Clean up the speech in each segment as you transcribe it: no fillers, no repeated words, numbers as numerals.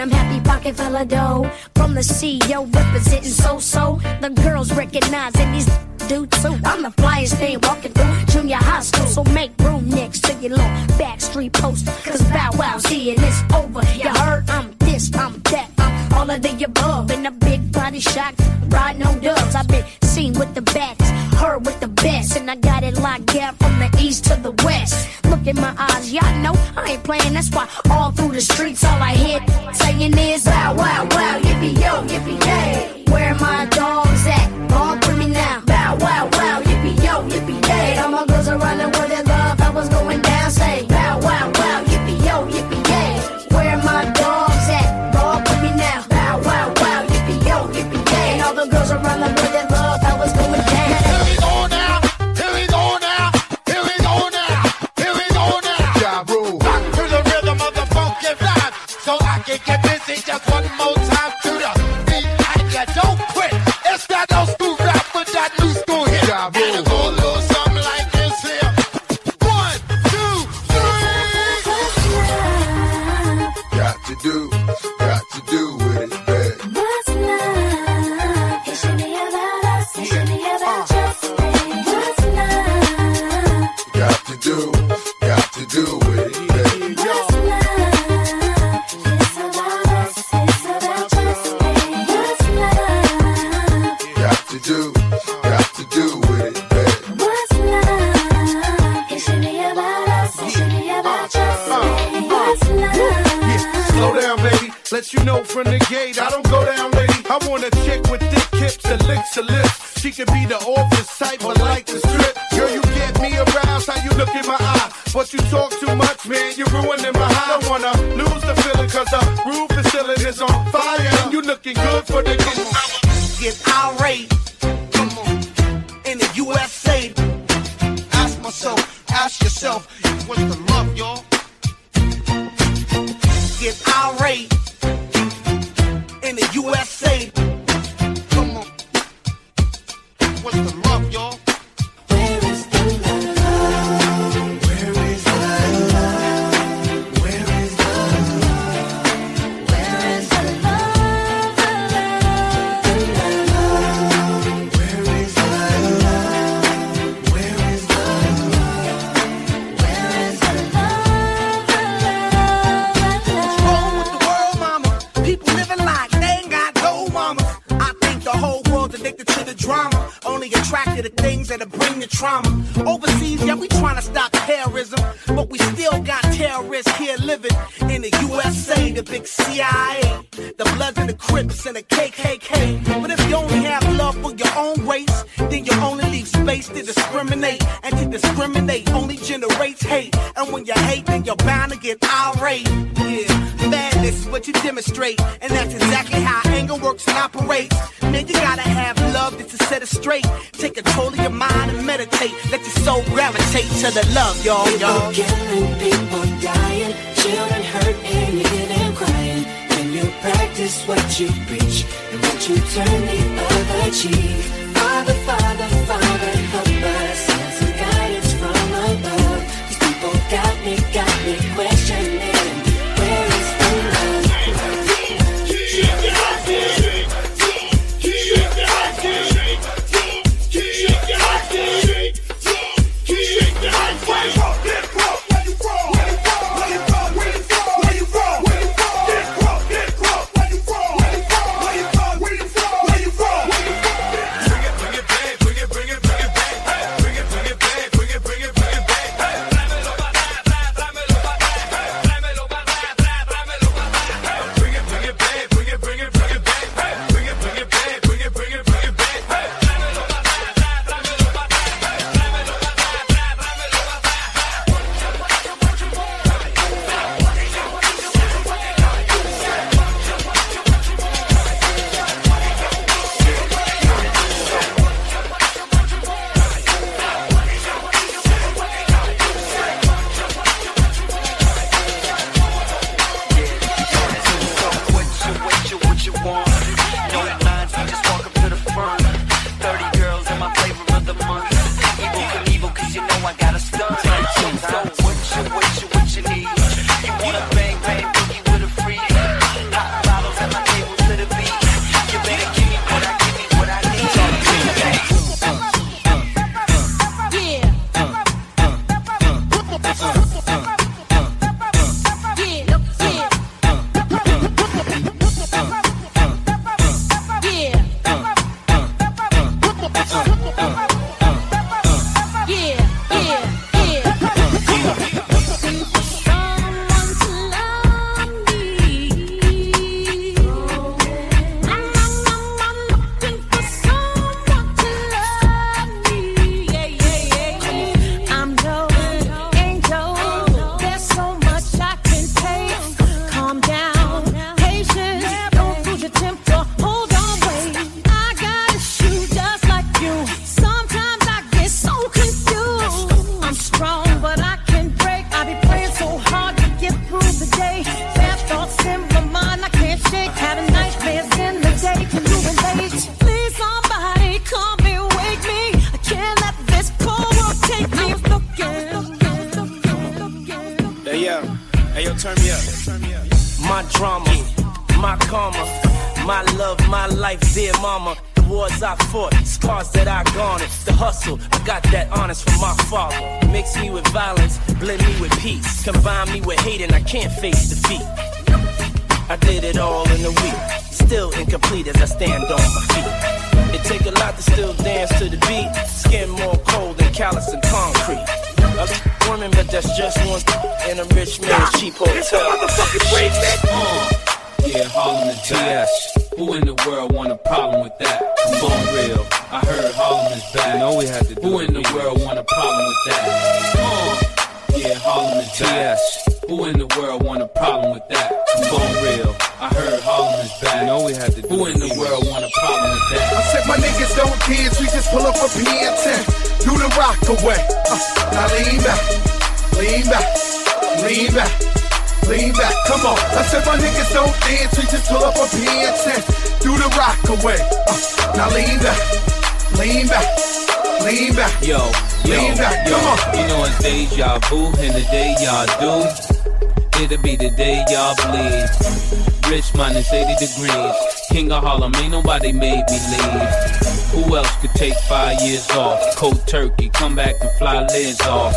But I'm happy pocket full of dough from the CEO representing so-so. The girls recognize and these dudes too. I'm the flyest thing walking through junior high school, so make room next to your little backstreet poster, cause Bow Wow's here and it's over. You heard? I'm this, I'm that, I'm all of the above. In a big body shot, riding on dubs. I've been seen with the bats, heard with the best, and I got it locked down from the east to the west. Look in my eyes, y'all know I ain't playing. That's why all through the streets, all I hear saying is Bow Wow, wow, yippee yo, yippee yay. Where my dogs at? Ball for me now. Bow Wow, wow, yippee yo, yippee yay. And all my girls around the world that love how what's going down, say Bow Wow, wow, yippee yo, yippee yay. Where my dogs at? Ball for me now. Bow Wow, wow, yippee yo, yippee yay. And all the girls around the world that love how what's going down. Get busy just one more time to the beat, and you don't quit. It's that old school rap with that new school hit. And it go a little something like this here. 1, 2, 3. Got to do with it, babe. What's love? It should be about us. It should be about us. What's love? Got to do with it, babe. What's love? Got to do with it, babe. What's love? It should be about us. It should be about us. What's love? Yeah, slow down, baby. Let you know from the gate. I don't go down, lady. I want a chick with thick hips and licks her lips. She could be the office type, but like the strip. Girl, you get me aroused. How you look in my eye? But you talk too much, man. You're ruining my high. I don't wanna lose the feeling, cause the roof is ceiling is on fire. And you looking good for the kiss. Get irate. USA, ask myself, ask yourself, what's the love, y'all? Get irate in the USA. Come on, what's the love, y'all? Drama, only attracted to things that'll bring the trauma. Overseas, yeah, we trying to stop terrorism, but we still got terrorists here living in the USA, the big CIA, the Bloods and the Crips and the KKK. But if you only have love for your own race, then you only leave space to discriminate. And to discriminate only generates hate. And when you hate, then you're bound to get irate. Yeah, madness is what you demonstrate, and that's exactly how anger works and operates. Man, you gotta have love to set it straight. Take control of your mind and meditate. Let your soul gravitate to the love, y'all, y'all. People killing, people dying, children hurt and you hear them crying. When you practice what you preach and what you turn the other cheek. Father, Father, Father, help us. Send some guidance from above. These people got me questioning. Bring it back. life, dear mama, the wars I fought, scars that I garnered, the hustle, I got that honest from my father. Mix me with violence, blend me with peace, combine me with hate and I can't face defeat. I did it all in a week, still incomplete as I stand on my feet. It take a lot to still dance to the beat, skin more cold than callous and concrete. A woman, but that's just one in a rich man's cheap hotel. It's a motherfucking break, man. Yeah, Harlem is back. Who in the world want a problem with that? I'm going real. I heard Harlem is back. You know we had to do. Who in the world want a problem with that? Yeah, Harlem is back. Who in the world want a problem with that? I'm going real. I heard Harlem is back. You know we had to do. Who in the world want a problem with that? I said my niggas don't dance. We just pull up a PN10. Do the rock away. Now lean back. Lean back. Lean back. Lean back, come on. I said my niggas don't dance, we just pull up a PN10. Do the rock away. Now lean back, lean back, lean back. Yo, lean back, yo, come on. You know it's deja vu, and the day y'all do, it'll be the day y'all bleed. Rich minus 80 degrees. King of Harlem, ain't nobody made me leave. Who else could take 5 years off? Cold turkey, come back and fly lids off.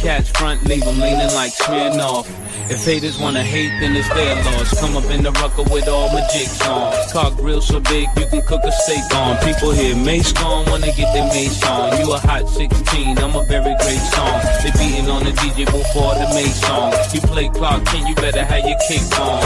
Catch front, leave them leaning like Smirnoff. If haters wanna hate, then it's their loss. Come up in the rucker with all my jigs on. Car grill so big, you can cook a steak on. People here mace gone, wanna get their mace on. You a hot 16, I'm a very great song. They beating on the DJ before the mace song. You play Clark Kent, you better have your kick on.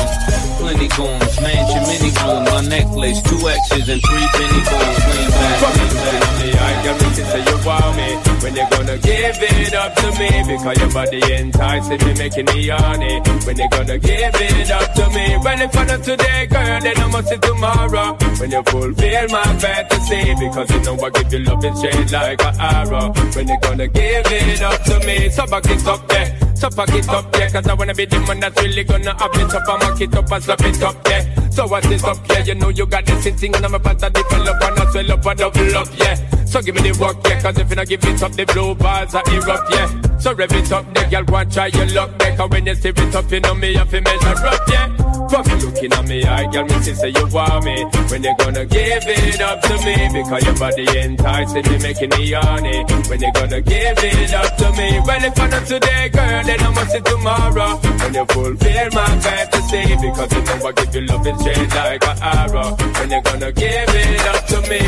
Plenty goons, mansion, mini goons. My necklace, 2 X's and 3 penny bones. Lean back, lean back. I got me to say you want me. When you gonna give it up to me? Because your body enticing me, making me honest. When they gonna give it up to me? When it's not today, girl, then I must see tomorrow. When you fulfill my fantasy, because you know I give you love and shade like an arrow. When they gonna give it up to me? So back it up there, so back it up there, cause I wanna be the man that's really gonna have it up. I'ma kick up and slap it up there. So what is up, yeah, you know you got this thing and I'm about to develop and I swell up and double up, yeah. So give me the work, yeah, cause if you don't give it up, the blue balls are erupt, yeah. So rev it up, the girl want try your luck, yeah, cause when you see it up, you know me, I feel measure up, yeah. Fuck you looking at me, I girl, me say you want me. When they gonna give it up to me? Because your body enticing me, making me horny. When they gonna give it up to me? Well, if I not today, girl, then I must see tomorrow. When you fulfill my fantasy, because you know I give you love and shade like an arrow. When you gonna give it up to me?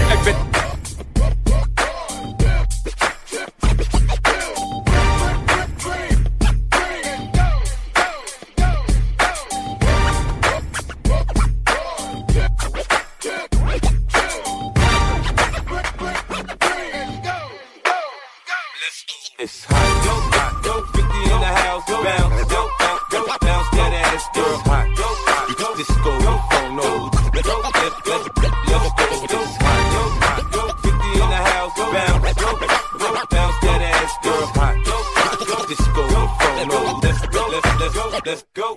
It's hot, go, Vicky in the house, go, bounce that ass, girl, hot, go, disco, let's go, it's hot, go, Vicky in the house, go, bounce that ass, girl, hot, go, disco, let's go.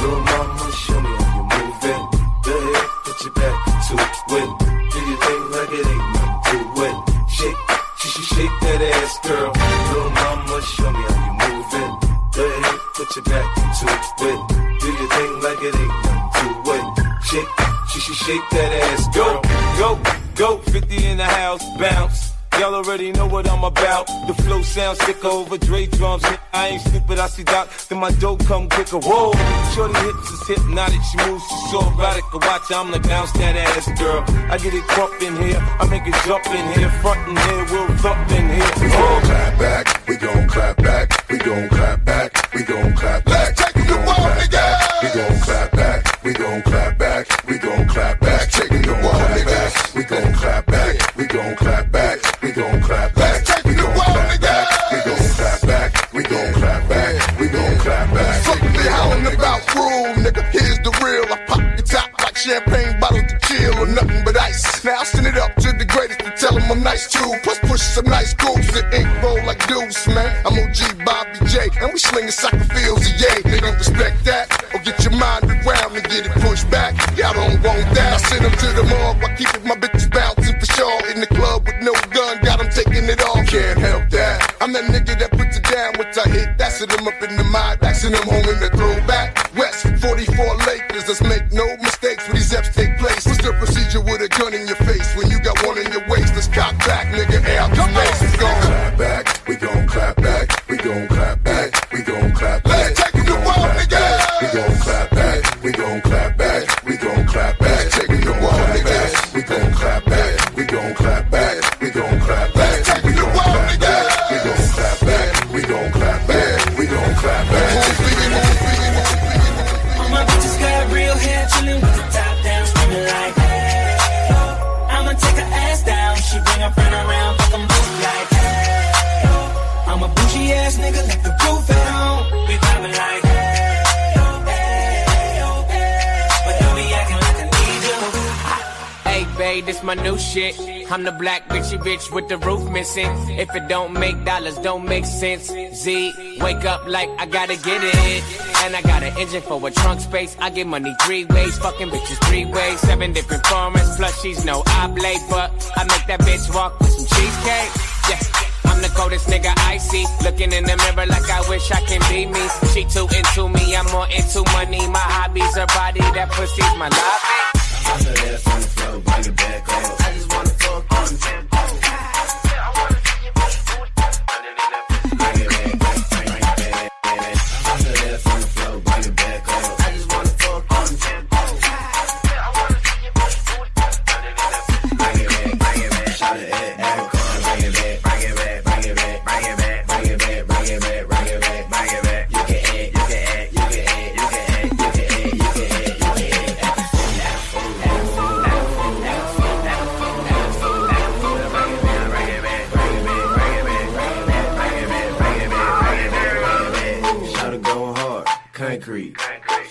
Little mama, show me how you move it, the head, put your back to it, do your thing like it ain't nothing to it, shake that ass, girl. Little mama, show me how you move it. Go ahead, put your back to it. Do your thing like it ain't nothing to it. Shake that ass, girl. Go, 50 in the house, bounce. Y'all already know what I'm about. The flow sounds sick over Dre drums. I ain't stupid, I see Doc, then my dough come quicker. Whoa, shorty hips is hypnotic, she moves, she's so erotic. I watch, I'm like, bounce that ass, girl. I get it crump in here, I make it jump in here, front in here, we'll thump in here. We gon' clap back, we gon' clap back, we gon' clap back, we gon' clap back. Let's take it to one, nigga. We gon' clap back, we gon' clap back, we gon' clap back. Take it to one, nigga. We gon' clap back, we gon' clap back. We gon' clap back. Let's take it to one, nigga. We gon' clap back. We gon' clap back. We gon' clap back. Fuck me howling about room, nigga. Here's the real. I pop your top like champagne bottle to chill or nothing but ice. Now I send it up to the greatest to tell them I'm nice too. Plus push some nice goose that ink roll like deuce, man. I'm OG Bobby J, and we slinging soccer fields a yay. They don't respect that, or get your mind around and get it pushed back. Y'all don't want that. I send them to the mob. I keep it my bitches bouncing for sure. In the club with no gun, got them taking it off. Can't help that. I'm that nigga that puts it down with a hit. That's it, I'm up in the mind. That's it, I'm home in the throwback. West 44 Lakers, let's make no mistakes when these F's take place. What's the procedure? in your face when you got one in your waist. Let's cop back, nigga. Air out your face. We gon' clap back. We gon' clap back. We gon' clap back. We gon' clap back. Let's take it to war, nigga. We gon' clap back. We gon' clap back. We gon' clap back. Let's take it to war, nigga. We gon' clap back. We gon' clap back. We gon' clap back. Let's take it to war, nigga. We gon' clap back. We gon' clap back. We gon' clap back. All my bitches got real hair, chillin' with the top down, screamin' like. She bring her friend around, fuck them both like, hey, oh. I'm a bougie ass nigga, like the roof at home. We vibing like, hey, oh, hey, oh, but don't be acting like a needle. Hey, babe, this my new shit. I'm the black bitchy bitch with the roof missing. If it don't make dollars, don't make sense. Z, wake up like I gotta get it. And I got an engine for a trunk space. I get money three ways, fucking bitches three ways. 7 different formats, plus she's no oblate. But I make that bitch walk with some cheesecake. Yeah. I'm the coldest nigga I see. Looking in the mirror like I wish I can be me. She too into me, I'm more into money. My hobbies are body, that pussy's my lobby. I feel that it's on the floor, bring it back up. I just wanna fuck on the tempo.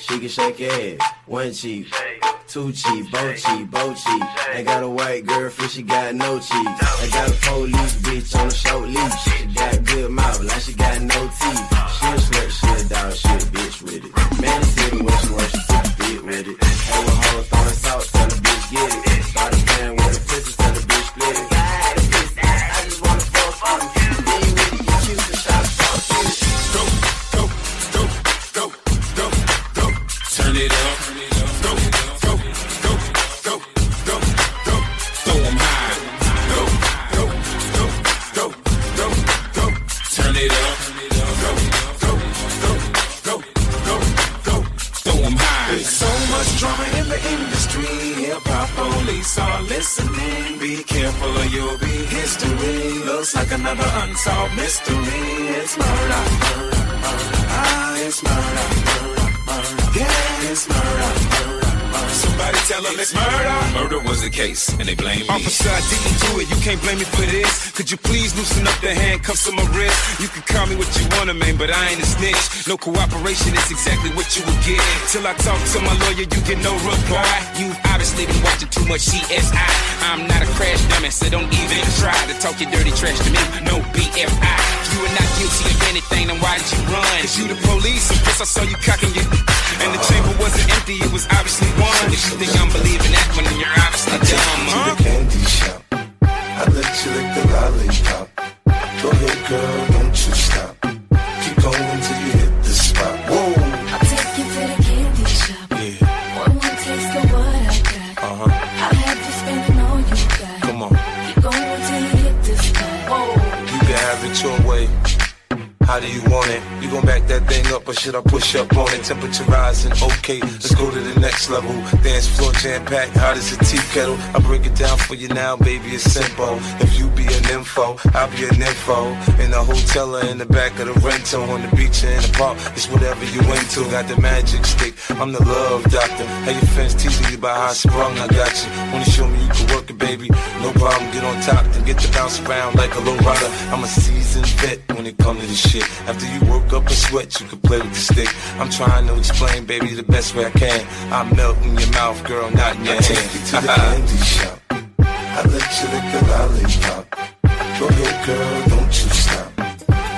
She can shake your head, one cheek, two cheek, both cheek, I got a white girlfriend, she got no cheeks. I got a police bitch on a short leash. She got good mouth, like she got no teeth. She a slut, she a dog, she a bitch with it. Man, it's even when she works, she a bitch with it. Hey, with hoes throwing salt, tell the bitch get it. Started playing with the pistols, tell the bitch split it. I just wanna fuck on you. Turn it up, go, go, go, go, go, go, throw them high, go, go, go, go, go, go, turn it up, go, go, go, go, go, go, throw them high. There's so much drama in the industry, hip-hop police are listening. Be careful or you'll be history, looks like another unsolved mystery. It's murder, murder, murder, ah, it's murder, murder, murder. Yeah, it's murder, murder, murder. Somebody tell them it's murder. Murder was the case, and they blame me. Officer, I didn't do it, you can't blame me for this. Could you please loosen up the handcuffs on my wrist? You can call me what you wanna, man, but I ain't a snitch. No cooperation is exactly what you would get. Till I talk to my lawyer, you get no reply. You've obviously been watching too much CSI. I'm not a crash dummy, so don't even try to talk your dirty trash to me, no BFI. If you are not guilty of anything, then why did you run? Cause you the police, and plus I saw you cocking your... And the chamber wasn't empty, it was obviously one. If you think I'm believing that one, then you're obviously dumb, huh? I took you to the candy shop, I let you lick the lollipop. Go ahead, girl, don't you stop. Keep going till you hit the spot. Whoa. I took you to the candy shop. Yeah. One more taste of what I got. Uh-huh. I'll have you spending all you got. Come on. Keep going till you hit the spot. Whoa. You can have it your way. How do you want it? You gon' back that thing up or should I push up on it? Temperature rising, okay, let's go to the next level. Dance floor jam-packed, hot as a tea kettle. I break it down for you now, baby, it's simple. If you be an info, I'll be an info. In the hotel or in the back of the rental, on the beach or in the park, it's whatever you into. Got the magic stick, I'm the love doctor. Hey, your fans teasing you about how I sprung, I got you. Wanna show me you can work it, baby? No problem, get on top, then get to bounce around like a low rider. I'm a seasoned vet when it comes to this shit. After you work up a sweat, you can play with the stick. I'm trying to explain, baby, the best way I can. I melt in your mouth, girl, not in your hand. I take you to the candy shop, I let you lick the lollipop. Go ahead, girl, don't you stop.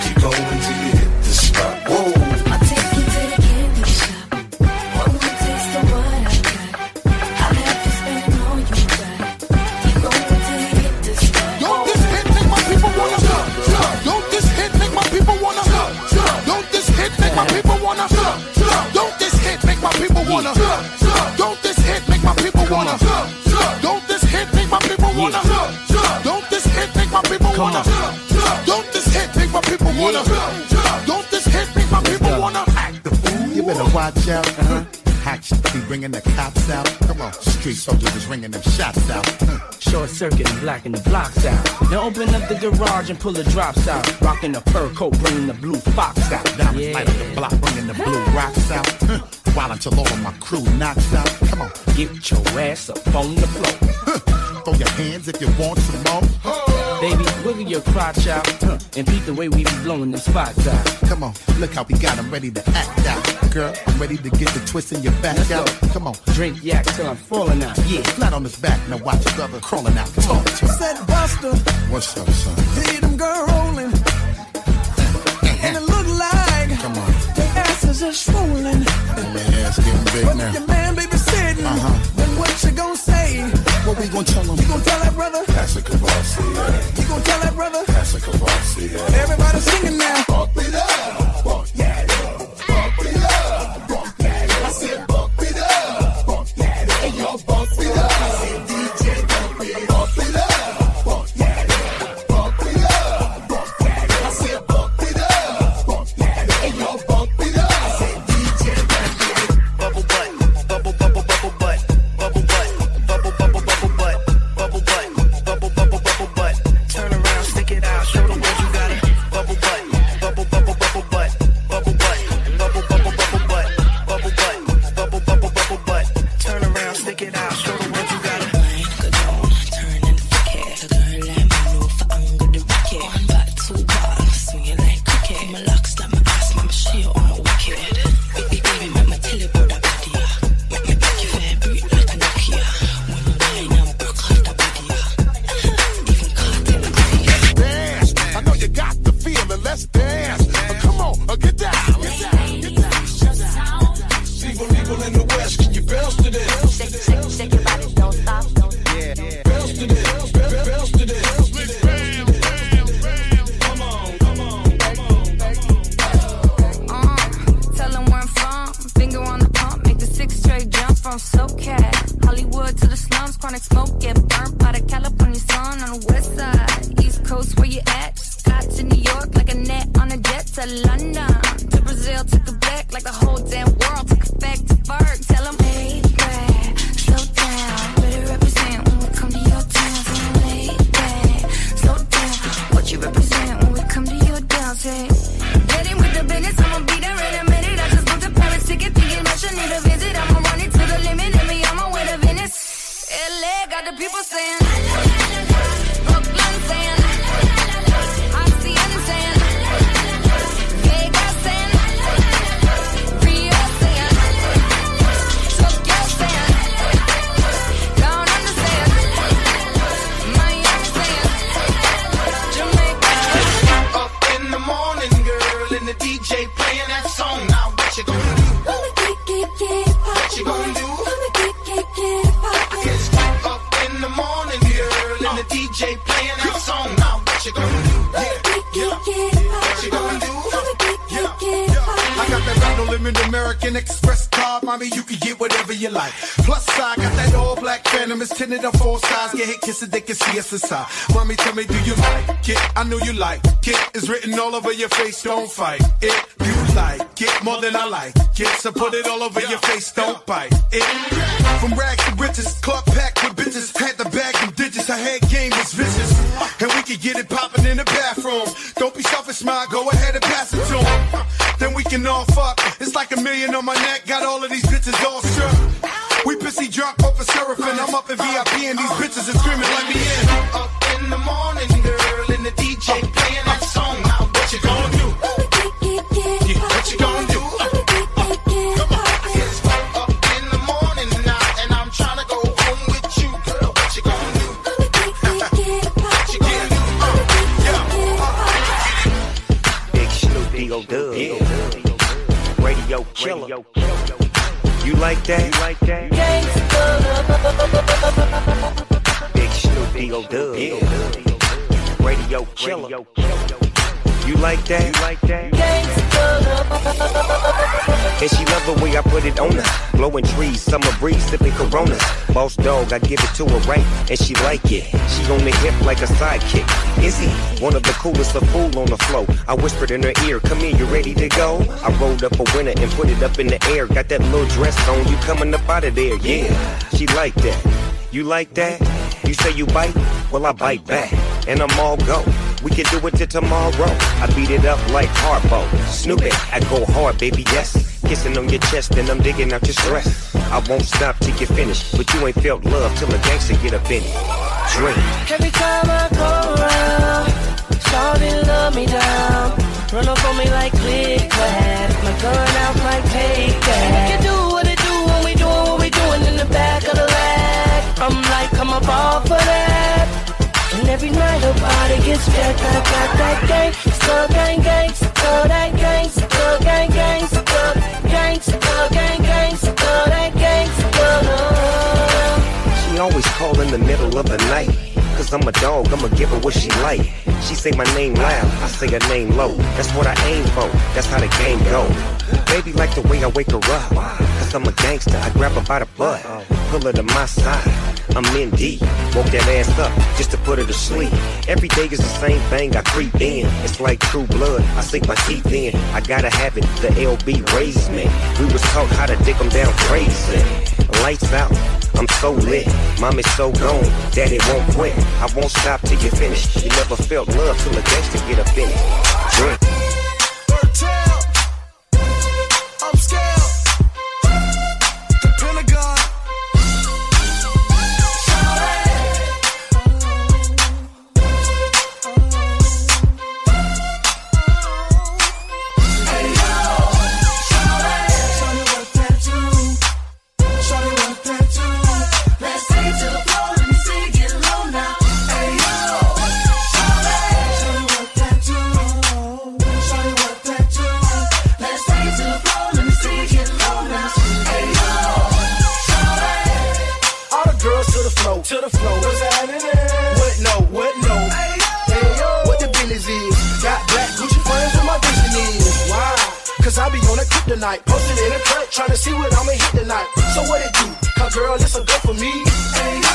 Keep going till you hit the spot. Whoa. I take you to the candy shop. One more taste of what I got. I'll have to spend all you got. Keep going till you hit the spot. Yo, this hit make my people wanna stop. Yo, this hit make my people wanna stop. Yo, this hit make my people wanna stop. Yo, this hit make my people wanna stop. Yo, this hit make my people wanna stop. Yo, this hit make wanna. Don't this hit make my people wanna. Don't this hit make my people wanna. Don't this hit make my people wanna. Act the fool. You better watch out. Action be bringing the cops out. Come on, street soldiers is ringing them shots out. Short circuit and blacking the blocks out. Now open up the garage and pull the drops out. Rocking the fur coat, bringing the blue fox out. Diamonds light up the block, bringing the blue rocks out. While until all of my crew knocks out. Come on, get your ass up on the floor. Throw your hands if you want some more. Baby, wiggle your crotch out and beat the way we be blowing them spots out. Come on, look how we got 'em ready to act out. Girl, I'm ready to get the twist in your back. Let's out. Go. Come on, drink yak till I'm falling out. Yeah, flat on his back, now watch your brother crawling out. Talk to him. Said Buster, what's up, son? See them girl rolling, and it look like come on, their asses are swollen. Their ass getting big but now. But your man, baby, sitting. Then what you gon' say? What we gon' tell him? You gon' tell that brother? That's a Kavasi, yeah. You gon' tell that brother? That's a Kavasi, yeah. Everybody singing now. Fuck me up, fuck that up, fuck me up, fuck that up. I said fuck me up, fuck that up, and y'all fuck me up. I said DJ fuck me up, fuck that up, fuck me up, fuck that up. I said fuck me up, fuck that up, and y'all fuck me up. I said DJ fuck me up. Bubble butt, bubble bubble bubble butt, bubble butt. Mommy, tell me, do you like it? I know you like it. It's written all over your face. Don't fight it. You like it more than I like it. So put it all over your face. Don't bite it. From rags to riches, Clark packed with bitches. Had the bag and digits. Her head game was vicious. And we could get it popping in the bathroom. Don't be selfish, ma. Go ahead and pass it to him. Then we can all fuck. It's like $1 million on my neck. Got all of these bitches all shook. We pissy drunk up a seraphim. I'm up in VIP and these bitches are screaming, let me in. Up in the morning, girl, and the DJ playing that song. Now what you gonna do? Yeah, what you gonna do? Come on. It's up in the morning now, and I'm trying to go home with you, girl. What you gonna do? What you gonna do? Yeah. Big Snoop D-O-Dub. Yeah. Radio killer. You like that? You like that? Big Snoop D-O-Dub. Yeah. Radio killer. You like that? You like that? And she love the way I put it on her. Blowing trees, summer breeze, sipping Coronas. Boss dog, I give it to her right, and she like it. She on the hip like a sidekick. Izzy, one of the coolest, a fool on the floor. I whispered in her ear, come here, you ready to go? I rolled up a winner and put it up in the air. Got that little dress on, you coming up out of there, yeah. She like that. You like that? You say you bite? Well, I bite back. And I'm all go. We can do it till tomorrow. I beat it up like Harpo. Snoop it, I go hard, baby, yes. Kissing on your chest and I'm digging out your stress. I won't stop till you finish, but you ain't felt love till a gangster get up in it. Drink. Every time I go around, shawty love me down. Run up on me like click clack. My gun out like take that. We can do what it do when we doing what we doing in the back of the lag. I'm like, I'm a ball for that. And every night her body gets back, back, back, back, gangsta, gang, gangsta, that gangsta, gang, gangsta, gangsta, gang, gangsta, that gangsta. She always call in the middle of the night, 'cause I'm a dog, I'ma give her what she like. She say my name loud, I say her name low. That's what I aim for, that's how the game go. Baby like the way I wake her up, 'cause I'm a gangster, I grab her by the butt. Pull her to my side, I'm in deep, woke that ass up just to put her to sleep. Every day is the same thing, I creep in. It's like True Blood, I sink my teeth in. I gotta have it, the LB raised me. We was taught how to dick them down crazy. Lights out, I'm so lit. Mom is so gone, daddy won't quit. I won't stop till you finish. You never felt love till a gangster get up in it. Drink. I'm scared. Tonight, posted in a cut, trying to see what I'ma hit tonight. So what it do? 'Cause girl, this a go for me. Hey, yo.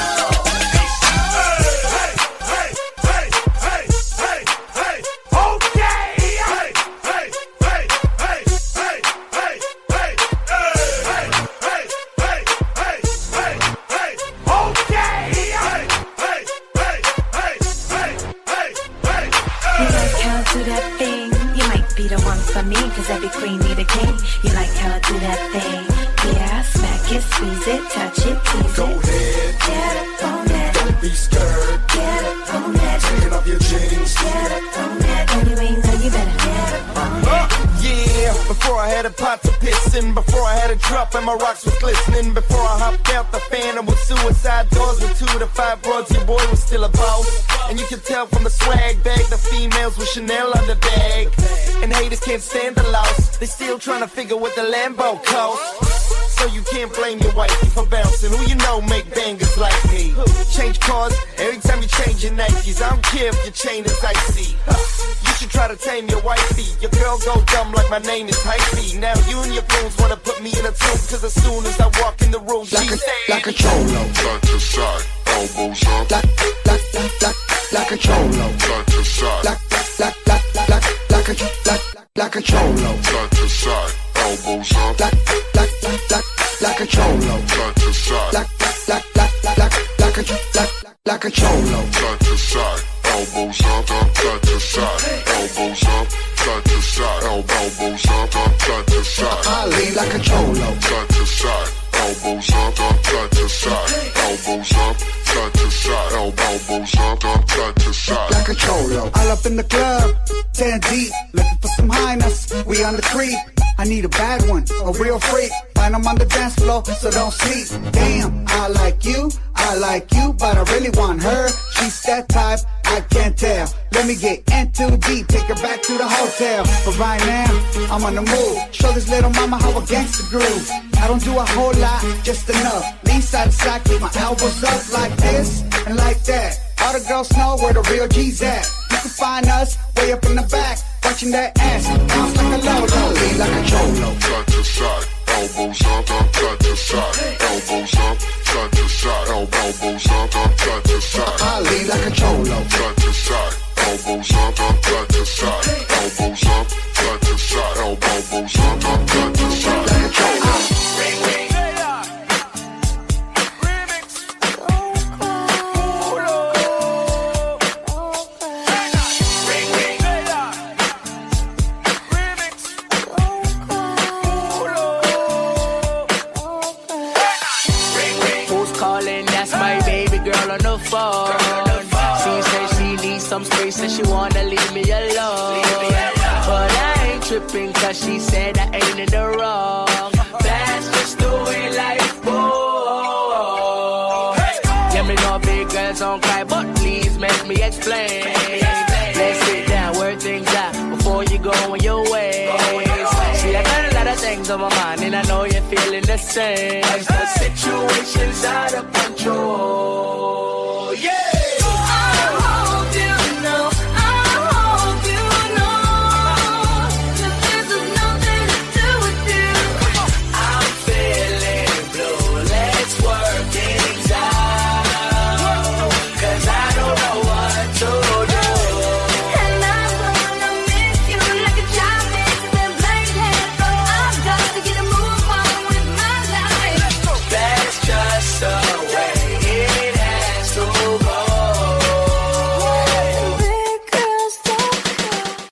My rocks was glistening before I hopped out the Phantom with suicide doors with 2 to 5 broads. Your boy was still a boss, and you can tell from the swag bag the females with Chanel on the bag, and haters can't stand the loss. They still trying to figure what the Lambo cost. So you can't blame your wife for bouncing. Who you know make bangers like me? Change cars every time you change your Nikes. I don't care if your chain is icy. You try to tame your wifey. Your girl go dumb like my name is Hyphy. Now you and your goons wanna put me in a tomb, 'cause as soon as I walk in the room, she's like a cholo. Side to side, elbows up. Like a cholo. Side to side. Like a cholo. Side to side, elbows up. Like a cholo. Side to side. Like a cholo. Side to side. Elbows up, side to side. Elbows up, side to side. Elbows up, side to side. I lean like a cholo, side to side. Elbows up, side to side. Elbows up, side to side. Elbows up, side to side. Like a cholo. All up in the club, 10 deep, looking for some highness. We on the creep. I need a bad one, a real freak. Find them on the dance floor, so don't sleep. Damn, I like you, but I really want her. She's that type, I can't tell. Let me get into deep, take her back to the hotel. But right now, I'm on the move. Show this little mama how a gangster groove. I don't do a whole lot, just enough. Lean side to side, keep my elbows up like this and like that. All the girls know where the real G's at. You can find us way up in the back. watching that ass bounce like a Lolo, lean like a Cholo. Side to side, elbows up, side to side, elbows up, side to side, elbows up, side to side. I lean like a Cholo. Side to side, elbows up, side to side, elbows up, side to side, elbows up, side to side. Like a Cholo. Said she wanna leave me alone, but I ain't tripping cause she said I ain't in the wrong. That's just the way life goes. Yeah, me know big girls don't cry, but please make me explain. Let's sit down, work things out before you go on your way. See, I got a lot of things on my mind and I know you're feeling the same. Cause the situation's out of control, yeah.